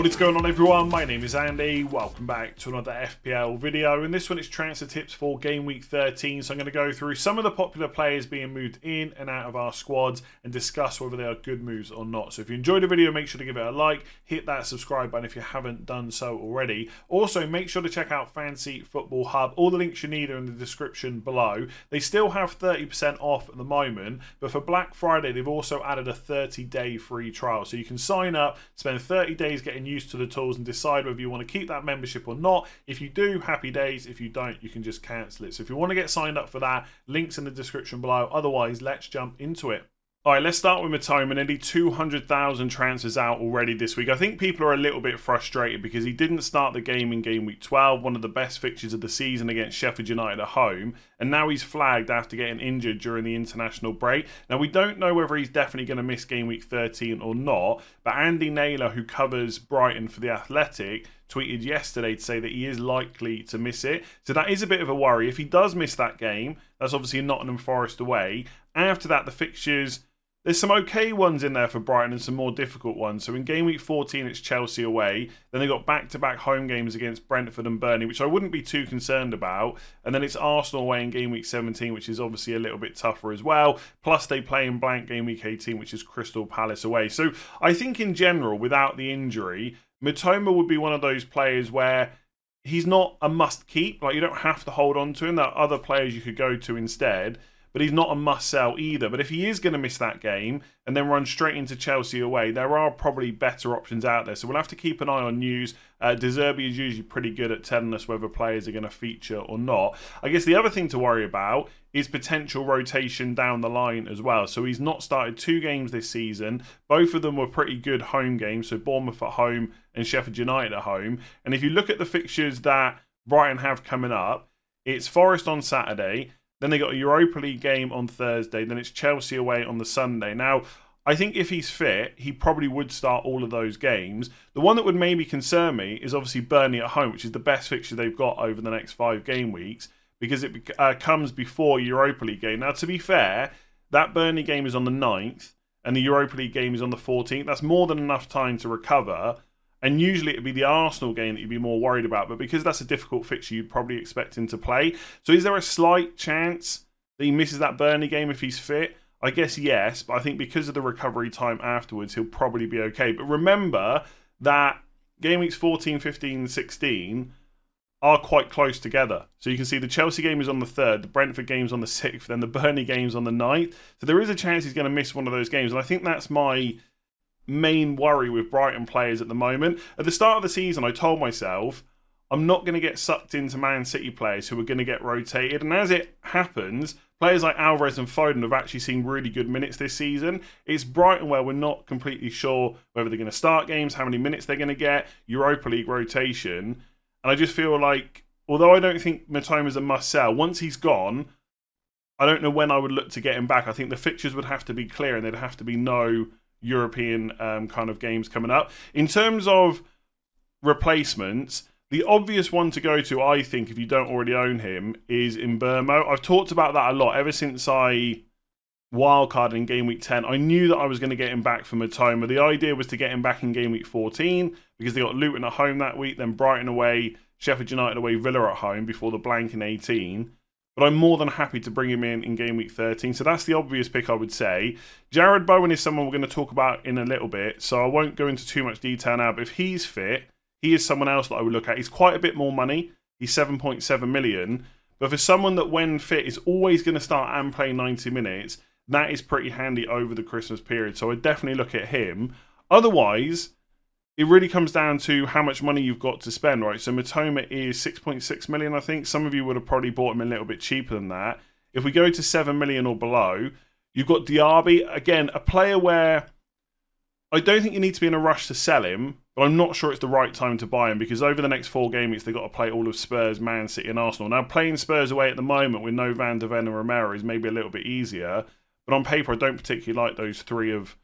What is going on, everyone? My name is Andy. Welcome back to another FPL video. In this one, it's transfer tips for game week 13. So I'm going to go through some of the popular players being moved in and out of our squads and discuss whether they are good moves or not. So if you enjoyed the video, make sure to give it a like, hit that subscribe button if you haven't done so already. Also, make sure to check out Fancy Football Hub. All the links you need are in the description below. They still have 30% off at the moment, but for Black Friday, they've also added a 30-day free trial. So you can sign up, spend 30 days getting used to the tools and decide whether you want to keep that membership or not. If you do, happy days. If you don't, you can just cancel it. So if you want to get signed up for that, links in the description below. Otherwise, let's jump into it. All right, let's start with Mitoma. Nearly 200,000 transfers out already this week. I think people are a little bit frustrated because he didn't start the game in game week 12, one of the best fixtures of the season against Sheffield United at home, and now he's flagged after getting injured during the international break. Now, we don't know whether he's definitely going to miss game week 13 or not, but Andy Naylor, who covers Brighton for The Athletic, tweeted yesterday to say that he is likely to miss it. So that is a bit of a worry. If he does miss that game, that's obviously Nottingham Forest away. After that, the fixtures... There's some okay ones in there for Brighton and some more difficult ones. So in game week 14, it's Chelsea away. Then they got back-to-back home games against Brentford and Burnley, which I wouldn't be too concerned about. And then it's Arsenal away in game week 17, which is obviously a little bit tougher as well. Plus they play in blank game week 18, which is Crystal Palace away. So I think in general, without the injury, Mitoma would be one of those players where he's not a must-keep. Like, you don't have to hold on to him. There are other players you could go to instead. But he's not a must-sell either. But if he is going to miss that game and then run straight into Chelsea away, there are probably better options out there. So we'll have to keep an eye on news. De Zerbi is usually pretty good at telling us whether players are going to feature or not. I guess the other thing to worry about is potential rotation down the line as well. So he's not started two games this season. Both of them were pretty good home games. So Bournemouth at home and Sheffield United at home. And if you look at the fixtures that Brighton have coming up, it's Forest on Saturday. Then they got a Europa League game on Thursday. Then it's Chelsea away on the Sunday. Now, I think if he's fit, he probably would start all of those games. The one that would maybe concern me is obviously Burnley at home, which is the best fixture they've got over the next 5 game weeks because it comes before Europa League game. Now, to be fair, that Burnley game is on the 9th and the Europa League game is on the 14th. That's more than enough time to recover. And usually it would be the Arsenal game that you'd be more worried about. But because that's a difficult fixture, you'd probably expect him to play. So is there a slight chance that he misses that Burnley game if he's fit? I guess yes. But I think because of the recovery time afterwards, he'll probably be okay. But remember that game weeks 14, 15, 16 are quite close together. So you can see the Chelsea game is on the 3rd, the Brentford game is on the 6th, then the Burnley game is on the 9th. So there is a chance he's going to miss one of those games. And I think that's my main worry with Brighton players at the moment. At the start of the season, I told myself, I'm not going to get sucked into Man City players who are going to get rotated. And as it happens, players like Alvarez and Foden have actually seen really good minutes this season. It's Brighton where we're not completely sure whether they're going to start games, how many minutes they're going to get, Europa League rotation. And I just feel like, although I don't think Mitoma's a must-sell, once he's gone, I don't know when I would look to get him back. I think the fixtures would have to be clear and there'd have to be no European kind of games coming up. In terms of replacements, the obvious one to go to, I think, if you don't already own him, is Mbeumo. I've talked about that a lot ever since I wildcarded in game week 10. I knew that I was going to get him back for Mitoma. The idea was to get him back in game week 14 because they got Luton at home that week, then Brighton away, Sheffield United away, Villa at home before the blank in 18. But I'm more than happy to bring him in game week 13. So that's the obvious pick, I would say. Jared Bowen is someone we're going to talk about in a little bit, so I won't go into too much detail now. But if he's fit, he is someone else that I would look at. He's quite a bit more money. He's 7.7 million. But for someone that, when fit, is always going to start and play 90 minutes, that is pretty handy over the Christmas period. So I'd definitely look at him. Otherwise, it really comes down to how much money you've got to spend, right? So Mitoma is 6.6 million, I think. Some of you would have probably bought him a little bit cheaper than that. If we go to 7 million or below, you've got Diaby. Again, a player where I don't think you need to be in a rush to sell him, but I'm not sure it's the right time to buy him because over the next 4 game weeks, they've got to play all of Spurs, Man City and Arsenal. Now, playing Spurs away at the moment with no Van de Ven and Romero is maybe a little bit easier, but on paper, I don't particularly like those 3 of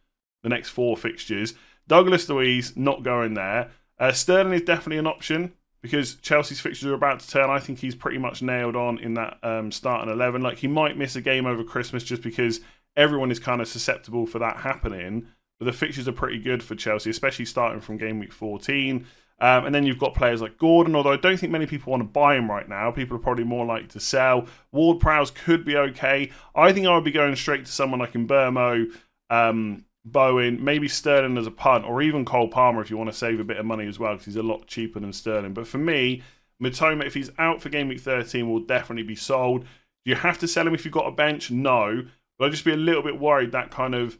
the next 4 fixtures. Douglas Luiz, not going there. Sterling is definitely an option because Chelsea's fixtures are about to turn. I think he's pretty much nailed on in that starting 11. Like, he might miss a game over Christmas just because everyone is kind of susceptible for that happening. But the fixtures are pretty good for Chelsea, especially starting from game week 14. And then you've got players like Gordon, although I don't think many people want to buy him right now. People are probably more likely to sell. Ward-Prowse could be okay. I think I would be going straight to someone like Mbeumo, Bowen, maybe Sterling as a punt, or even Cole Palmer if you want to save a bit of money as well, because he's a lot cheaper than Sterling. But for me, Mitoma, if he's out for game week 13, will definitely be sold. Do you have to sell him if you've got a bench? No. But I'd just be a little bit worried that kind of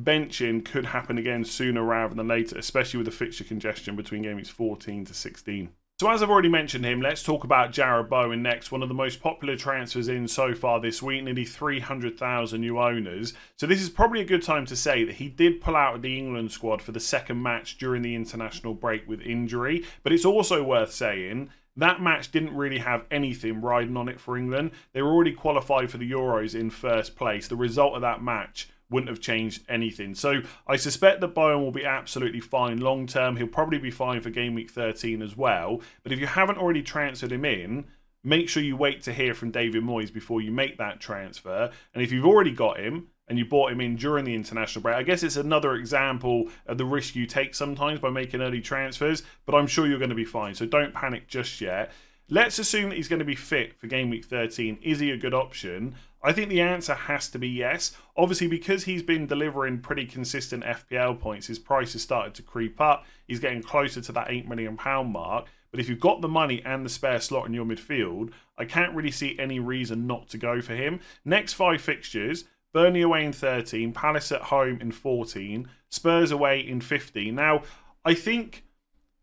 benching could happen again sooner rather than later, especially with the fixture congestion between game weeks 14 to 16. So as I've already mentioned him, let's talk about Jarrod Bowen next, one of the most popular transfers in so far this week, nearly 300,000 new owners. So this is probably a good time to say that he did pull out of the England squad for the second match during the international break with injury, but it's also worth saying that match didn't really have anything riding on it for England. They were already qualified for the Euros in first place. The result of that match wouldn't have changed anything. So I suspect that Bowen will be absolutely fine long term. He'll probably be fine for game week 13 as well. But if you haven't already transferred him in, make sure you wait to hear from David Moyes before you make that transfer. And if you've already got him and you bought him in during the international break, I guess it's another example of the risk you take sometimes by making early transfers, but I'm sure you're going to be fine. So don't panic just yet. Let's assume that he's going to be fit for game week 13. Is he a good option? I think the answer has to be yes. Obviously, because he's been delivering pretty consistent FPL points, his price has started to creep up. He's getting closer to that £8 million mark. But if you've got the money and the spare slot in your midfield, I can't really see any reason not to go for him. Next five fixtures: Burnley away in 13, Palace at home in 14, Spurs away in 15. Now, I think...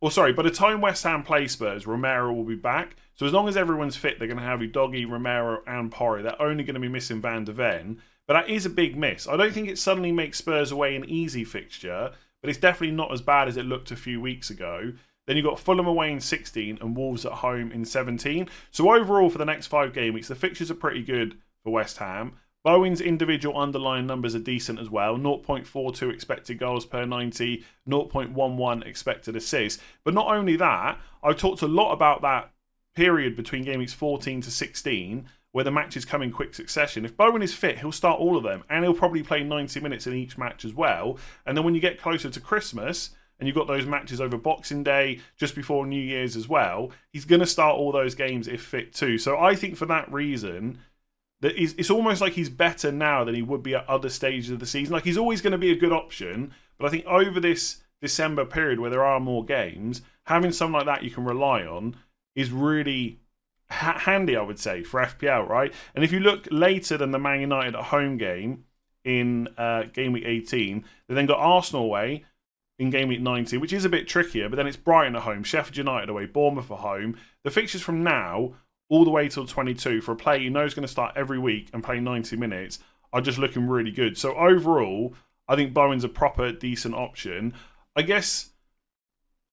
by the time West Ham play Spurs, Romero will be back. So as long as everyone's fit, they're going to have Udogie, Romero and Pori. They're only going to be missing Van de Ven. But that is a big miss. I don't think it suddenly makes Spurs away an easy fixture, but it's definitely not as bad as it looked a few weeks ago. Then you've got Fulham away in 16 and Wolves at home in 17. So overall, for the next five game weeks, the fixtures are pretty good for West Ham. Bowen's individual underlying numbers are decent as well. 0.42 expected goals per 90, 0.11 expected assists. But not only that, I've talked a lot about that period between game weeks 14 to 16 where the matches come in quick succession. If Bowen is fit, he'll start all of them and he'll probably play 90 minutes in each match as well. And then when you get closer to Christmas and you've got those matches over Boxing Day, just before New Year's as well, he's going to start all those games if fit too. So I think for that reason... it's almost like he's better now than he would be at other stages of the season. Like, he's always going to be a good option, but I think over this December period where there are more games, having someone like that you can rely on is really handy, I would say, for FPL, right? And if you look later than the Man United at home game in game week 18, they then got Arsenal away in game week 19, which is a bit trickier, but then it's Brighton at home, Sheffield United away, Bournemouth at home. The fixtures from now all the way till 22 for a player you know is going to start every week and play 90 minutes are just looking really good. So overall, I think Bowen's a proper, decent option. I guess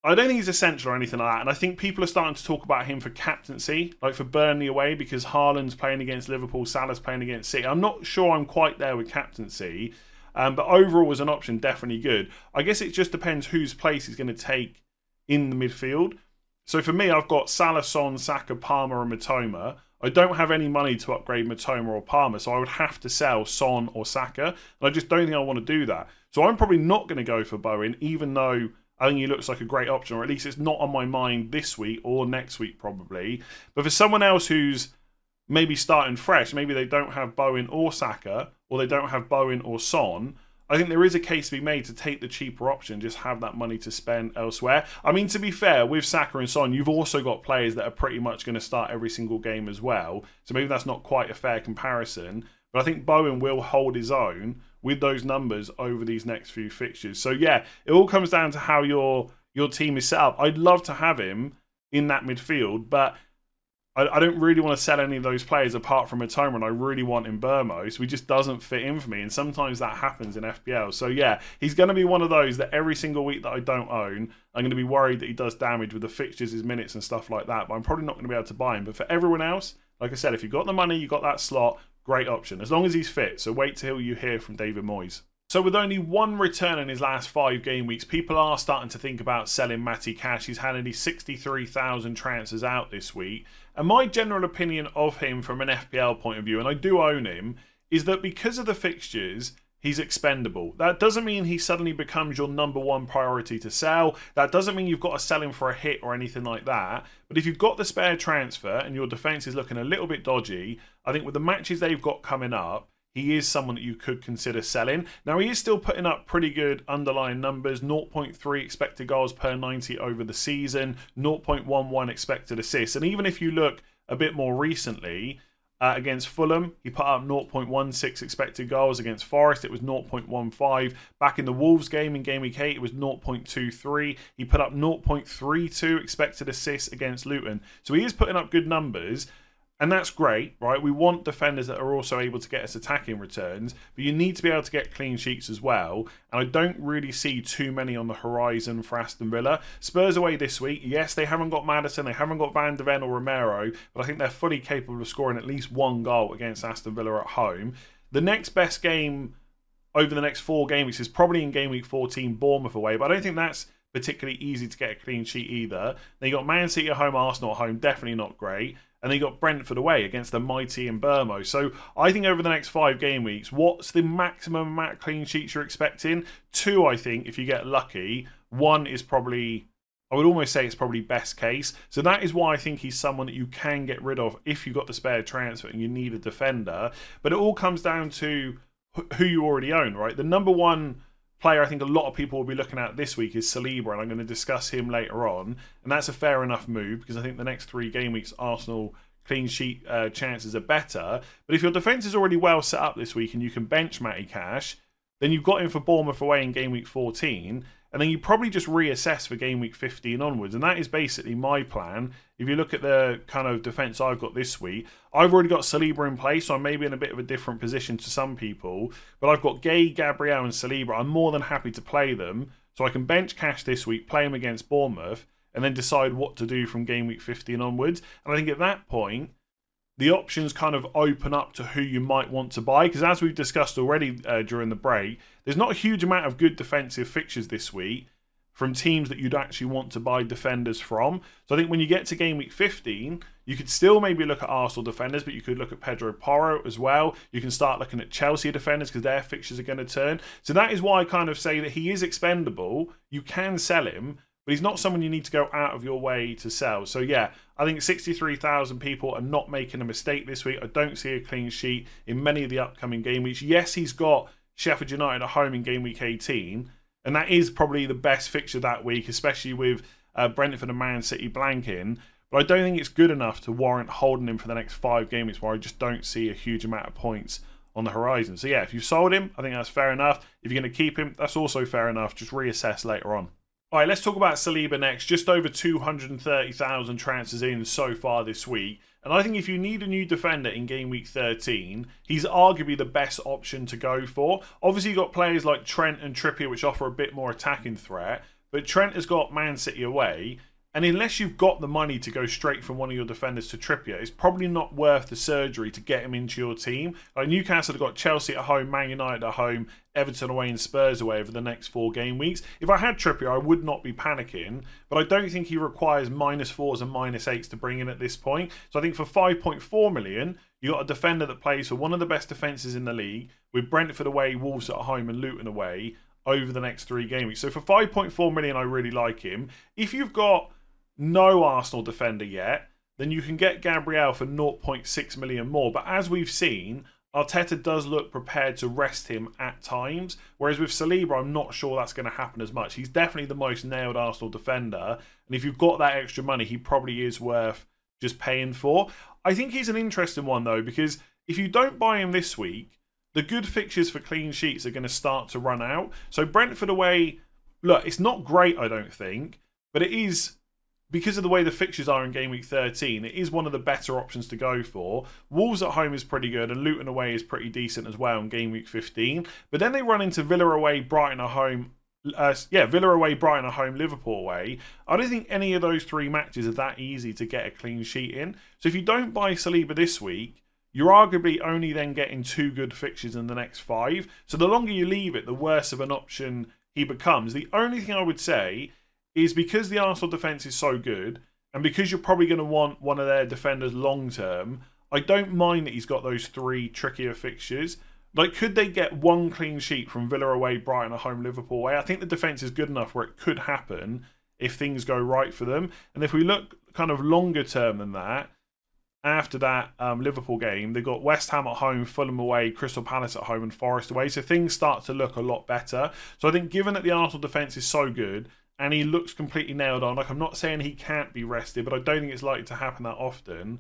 I don't think he's essential or anything like that. And I think people are starting to talk about him for captaincy, like for Burnley away, because Haaland's playing against Liverpool, Salah's playing against City. I'm not sure I'm quite there with captaincy, but overall as an option, definitely good. I guess it just depends whose place he's going to take in the midfield. So for me, I've got Salah, Son, Saka, Palmer and Mitoma. I don't have any money to upgrade Mitoma or Palmer, so I would have to sell Son or Saka. And I just don't think I want to do that. So I'm probably not going to go for Bowen, even though I think he looks like a great option, or at least it's not on my mind this week or next week probably. But for someone else who's maybe starting fresh, maybe they don't have Bowen or Saka, or they don't have Bowen or Son, I think there is a case to be made to take the cheaper option, just have that money to spend elsewhere. I mean, to be fair, with Saka and Son, you've also got players that are pretty much going to start every single game as well. So maybe that's not quite a fair comparison. But I think Bowen will hold his own with those numbers over these next few fixtures. So yeah, it all comes down to how your team is set up. I'd love to have him in that midfield, but I don't really want to sell any of those players apart from Mitoma, and I really want Mbeumo, so he just doesn't fit in for me, and sometimes that happens in FPL. So yeah, he's going to be one of those that every single week that I don't own, I'm going to be worried that he does damage with the fixtures, his minutes and stuff like that, but I'm probably not going to be able to buy him. But for everyone else, like I said, if you've got the money, you've got that slot, great option, as long as he's fit. So wait till you hear from David Moyes. So with only one return in his last five game weeks, people are starting to think about selling Matty Cash. He's had nearly 63,000 transfers out this week. And my general opinion of him from an FPL point of view, and I do own him, is that because of the fixtures, He's expendable. That doesn't mean he suddenly becomes your #1 priority to sell. That doesn't mean you've got to sell him for a hit or anything like that. But if you've got the spare transfer and your defence is looking a little bit dodgy, I think with the matches they've got coming up, he is someone that you could consider selling. Now, he is still putting up pretty good underlying numbers. 0.3 expected goals per 90 over the season. 0.11 expected assists. And even if you look a bit more recently... against Fulham, he put up 0.16 expected goals. Against Forest, it was 0.15. Back in the Wolves game, in Game Week 8, it was 0.23. He put up 0.32 expected assists against Luton. So he is putting up good numbers, and that's great, right? We want defenders that are also able to get us attacking returns, but you need to be able to get clean sheets as well, and I don't really see too many on the horizon for Aston Villa. Spurs away this week. Yes, they haven't got Maddison, they haven't got Van de Ven or Romero, but I think they're fully capable of scoring at least one goal against Aston Villa at home. The next best game over the next 4 game weeks is probably in Game Week 14, Bournemouth away, but I don't think that's particularly easy to get a clean sheet either. Then you got Man City at home, Arsenal at home, definitely not great. And they got Brentford away against the mighty Mbeumo. So I think over the next 5 game weeks, what's the maximum amount of clean sheets you're expecting? 2, I think, if you get lucky. 1 is probably, I would almost say it's probably best case. So that is why I think he's someone that you can get rid of if you've got the spare transfer and you need a defender. But it all comes down to who you already own, right? The #1 player I think a lot of people will be looking at this week is Saliba, and I'm going to discuss him later on, and that's a fair enough move because I think the next 3 game weeks Arsenal clean sheet chances are better. But if your defence is already well set up this week and you can bench Matty Cash, then you've got him for Bournemouth away in Game Week 14, and then you probably just reassess for Game Week 15 onwards, and that is basically my plan. If you look at the kind of defence I've got this week, I've already got Saliba in place, so I may be in a bit of a different position to some people. But I've got Gay, Gabriel and Saliba. I'm more than happy to play them. So I can bench Cash this week, play him against Bournemouth, and then decide what to do from Game Week 15 onwards. And I think at that point, the options kind of open up to who you might want to buy. Because as we've discussed already during the break, there's not a huge amount of good defensive fixtures this week from teams that you'd actually want to buy defenders from. So I think when you get to Game Week 15, you could still maybe look at Arsenal defenders, but you could look at Pedro Porro as well. You can start looking at Chelsea defenders because their fixtures are going to turn. So that is why I kind of say that he is expendable. You can sell him, but he's not someone you need to go out of your way to sell. So yeah, I think 63,000 people are not making a mistake this week. I don't see a clean sheet in many of the upcoming game weeks. Yes, he's got Sheffield United at home in Game Week 18, and that is probably the best fixture that week, especially with Brentford and Man City blanking. But I don't think it's good enough to warrant holding him for the next 5 game weeks, where I just don't see a huge amount of points on the horizon. So yeah, if you've sold him, I think that's fair enough. If you're going to keep him, that's also fair enough. Just reassess later on. All right, let's talk about Saliba next. Just over 230,000 transfers in so far this week. And I think if you need a new defender in Game Week 13, he's arguably the best option to go for. Obviously, you've got players like Trent and Trippier, which offer a bit more attacking threat. But Trent has got Man City away. And unless you've got the money to go straight from one of your defenders to Trippier, it's probably not worth the surgery to get him into your team. Like Newcastle have got Chelsea at home, Man United at home, Everton away and Spurs away over the next 4 game weeks. If I had Trippier, I would not be panicking, but I don't think he requires -4s and -8s to bring in at this point. So I think for 5.4 million, you got a defender that plays for one of the best defences in the league, with Brentford away, Wolves at home and Luton away over the next 3 game weeks. So for 5.4 million, I really like him. If you've got no Arsenal defender yet, then you can get Gabriel for 0.6 million more. But as we've seen, Arteta does look prepared to rest him at times, whereas with Saliba, I'm not sure that's going to happen as much. He's definitely the most nailed Arsenal defender, and if you've got that extra money, he probably is worth just paying for. I think he's an interesting one, though, because if you don't buy him this week, the good fixtures for clean sheets are going to start to run out. So Brentford away, look, it's not great, I don't think, but it is... because of the way the fixtures are in Game Week 13, it is one of the better options to go for. Wolves at home is pretty good, and Luton away is pretty decent as well in Game Week 15. But then they run into Villa away, Brighton at home. Villa away, Brighton at home, Liverpool away. I don't think any of those 3 matches are that easy to get a clean sheet in. So if you don't buy Saliba this week, you're arguably only then getting 2 good fixtures in the next 5. So the longer you leave it, the worse of an option he becomes. The only thing I would say is because the Arsenal defence is so good, and because you're probably going to want one of their defenders long-term, I don't mind that he's got those 3 trickier fixtures. Like, could they get one clean sheet from Villa away, Brighton at home, Liverpool away? I think the defence is good enough where it could happen if things go right for them. And if we look kind of longer term than that, after that Liverpool game, they've got West Ham at home, Fulham away, Crystal Palace at home and Forest away. So things start to look a lot better. So I think given that the Arsenal defence is so good and he looks completely nailed on, like, I'm not saying he can't be rested, but I don't think it's likely to happen that often.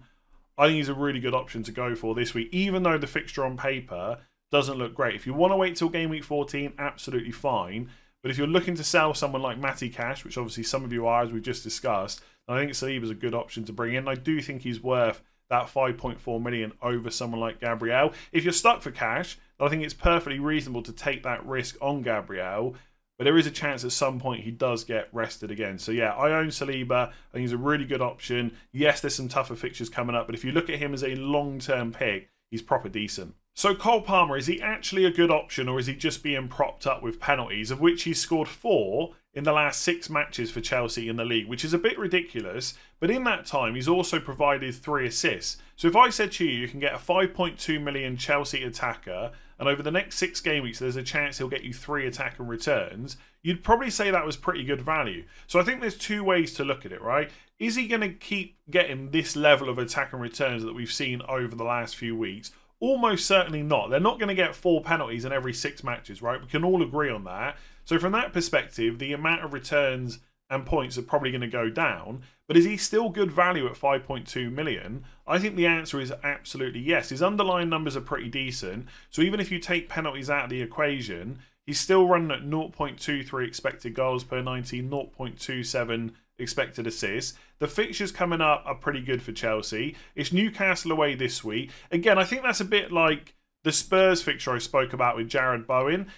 I think he's a really good option to go for this week, even though the fixture on paper doesn't look great. If you want to wait till game week 14, absolutely fine. But if you're looking to sell someone like Matty Cash, which obviously some of you are, as we've just discussed, I think Saliba is a good option to bring in. I do think he's worth that 5.4 million over someone like Gabriel. If you're stuck for Cash, I think it's perfectly reasonable to take that risk on Gabriel. But there is a chance at some point he does get rested again. So yeah, I own Saliba. I think he's a really good option. Yes, there's some tougher fixtures coming up, but if you look at him as a long-term pick, he's proper decent. So Cole Palmer, is he actually a good option, or is he just being propped up with penalties, of which he's scored 4 in the last 6 matches for Chelsea in the league, which is a bit ridiculous, but in that time he's also provided 3 assists. So if I said to you, you can get a 5.2 million Chelsea attacker, and over the next 6 game weeks there's a chance he'll get you 3 attack and returns, you'd probably say that was pretty good value. So I think there's 2 ways to look at it, right? Is he going to keep getting this level of attack and returns that we've seen over the last few weeks? Almost certainly not. They're not going to get 4 penalties in every 6 matches, right? We can all agree on that. So from that perspective, the amount of returns and points are probably going to go down. But is he still good value at 5.2 million? I think the answer is absolutely yes. His underlying numbers are pretty decent. So even if you take penalties out of the equation, he's still running at 0.23 expected goals per 90, 0.27 expected assists. The fixtures coming up are pretty good for Chelsea. It's Newcastle away this week. Again, I think that's a bit like the Spurs fixture I spoke about with Jared Bowen.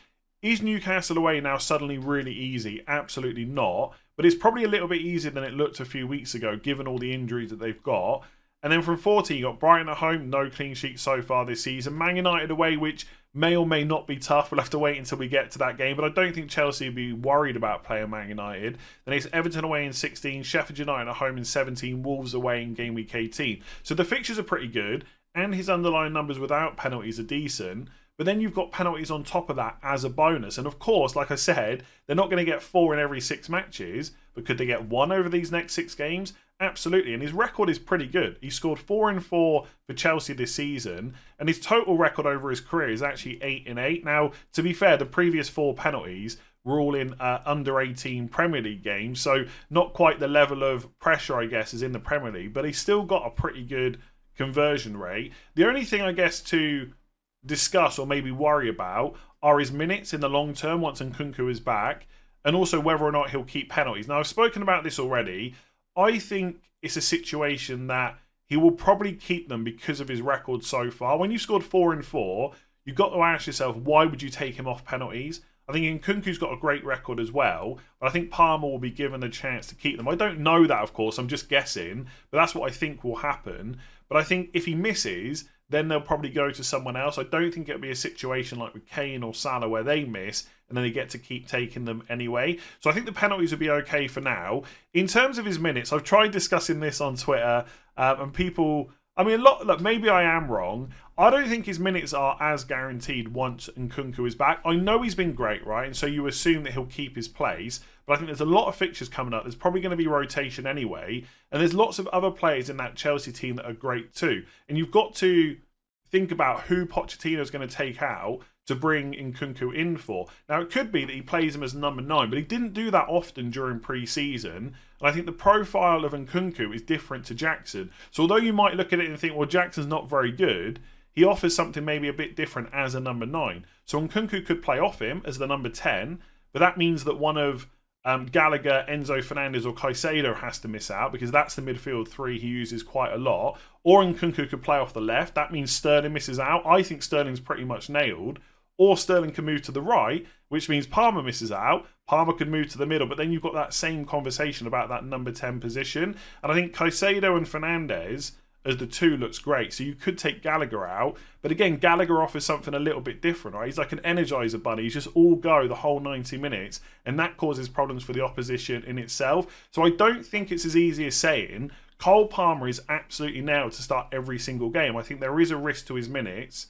Is Newcastle away now suddenly really easy? Absolutely not. But it's probably a little bit easier than it looked a few weeks ago, given all the injuries that they've got. And then from 14, you got Brighton at home, no clean sheet so far this season. Man United away, which may or may not be tough. We'll have to wait until we get to that game. But I don't think Chelsea would be worried about playing Man United. Then it's Everton away in 16, Sheffield United at home in 17, Wolves away in game week 18. So the fixtures are pretty good, and his underlying numbers without penalties are decent. But then you've got penalties on top of that as a bonus. And of course, like I said, they're not going to get 4 in every 6 matches. But could they get 1 over these next 6 games? Absolutely. And his record is pretty good. He scored 4 and 4 for Chelsea this season. And his total record over his career is actually 8 and 8. Now, to be fair, the previous 4 penalties were all in under 18 Premier League games. So not quite the level of pressure, I guess, is in the Premier League. But he's still got a pretty good conversion rate. The only thing, I guess, to discuss or maybe worry about are his minutes in the long term once Nkunku is back, and also whether or not he'll keep penalties. Now, I've spoken about this already. I think it's a situation that he will probably keep them because of his record so far. When you scored 4 and 4, you've got to ask yourself, why would you take him off penalties? I think Nkunku's got a great record as well, but I think Palmer will be given a chance to keep them. I don't know that, of course. I'm just guessing, but that's what I think will happen. But I think if he misses, then they'll probably go to someone else. I don't think it'll be a situation like with Kane or Salah where they miss and then they get to keep taking them anyway. So I think the penalties will be okay for now. In terms of his minutes, I've tried discussing this on Twitter, and people... I mean, a lot. Look, maybe I am wrong. I don't think his minutes are as guaranteed once Nkunku is back. I know he's been great, right? And so you assume that he'll keep his place. But I think there's a lot of fixtures coming up. There's probably going to be rotation anyway. And there's lots of other players in that Chelsea team that are great too. And you've got to think about who Pochettino's going to take out to bring Nkunku in for. Now, it could be that he plays him as number 9, but he didn't do that often during pre-season. And I think the profile of Nkunku is different to Jackson. So although you might look at it and think, well, Jackson's not very good, he offers something maybe a bit different as a number 9. So Nkunku could play off him as the number 10, but that means that one of Gallagher, Enzo Fernandez or Caicedo has to miss out because that's the midfield 3 he uses quite a lot. Or Nkunku could play off the left. That means Sterling misses out. I think Sterling's pretty much nailed. Or Sterling can move to the right, which means Palmer misses out. Palmer could move to the middle, but then you've got that same conversation about that number 10 position. And I think Caicedo and Fernandez as the 2 looks great. So you could take Gallagher out. But again, Gallagher offers something a little bit different, right? He's like an energizer bunny. He's just all go the whole 90 minutes. And that causes problems for the opposition in itself. So I don't think it's as easy as saying Cole Palmer is absolutely nailed to start every single game. I think there is a risk to his minutes.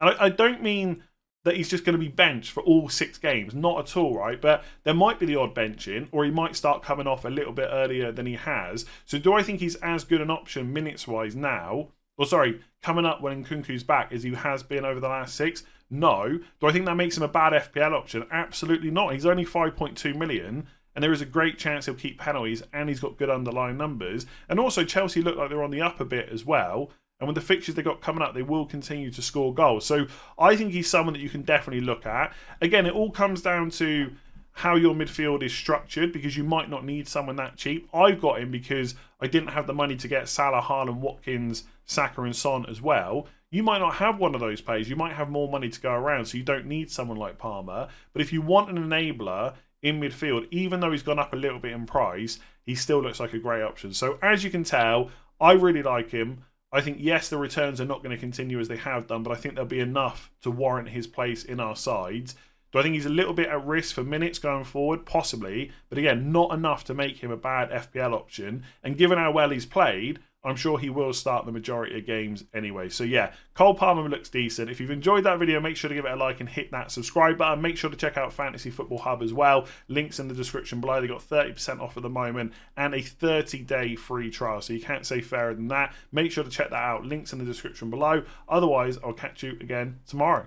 And I don't mean that he's just going to be benched for all 6 games. Not at all, right? But there might be the odd benching, or he might start coming off a little bit earlier than he has. So do I think he's as good an option minutes-wise now, or sorry, coming up when Nkunku's back, as he has been over the last 6? No. Do I think that makes him a bad FPL option? Absolutely not. He's only 5.2 million. And there is a great chance he'll keep penalties, and he's got good underlying numbers. And also, Chelsea look like they're on the up a bit as well. And with the fixtures they've got coming up, they will continue to score goals. So I think he's someone that you can definitely look at. Again, it all comes down to how your midfield is structured, because you might not need someone that cheap. I've got him because I didn't have the money to get Salah, Haaland, Watkins, Saka and Son as well. You might not have one of those players. You might have more money to go around, so you don't need someone like Palmer. But if you want an enabler in midfield, even though he's gone up a little bit in price, he still looks like a great option. So as you can tell, I really like him. I think, yes, the returns are not going to continue as they have done, but I think there'll be enough to warrant his place in our sides. Do I think he's a little bit at risk for minutes going forward? Possibly. But again, not enough to make him a bad FPL option. And given how well he's played, I'm sure he will start the majority of games anyway. So yeah, Cole Palmer looks decent. If you've enjoyed that video, make sure to give it a like and hit that subscribe button. Make sure to check out Fantasy Football Hub as well. Links in the description below. They got 30% off at the moment and a 30-day free trial. So you can't say fairer than that. Make sure to check that out. Links in the description below. Otherwise, I'll catch you again tomorrow.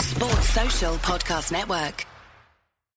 Sports Social Podcast Network.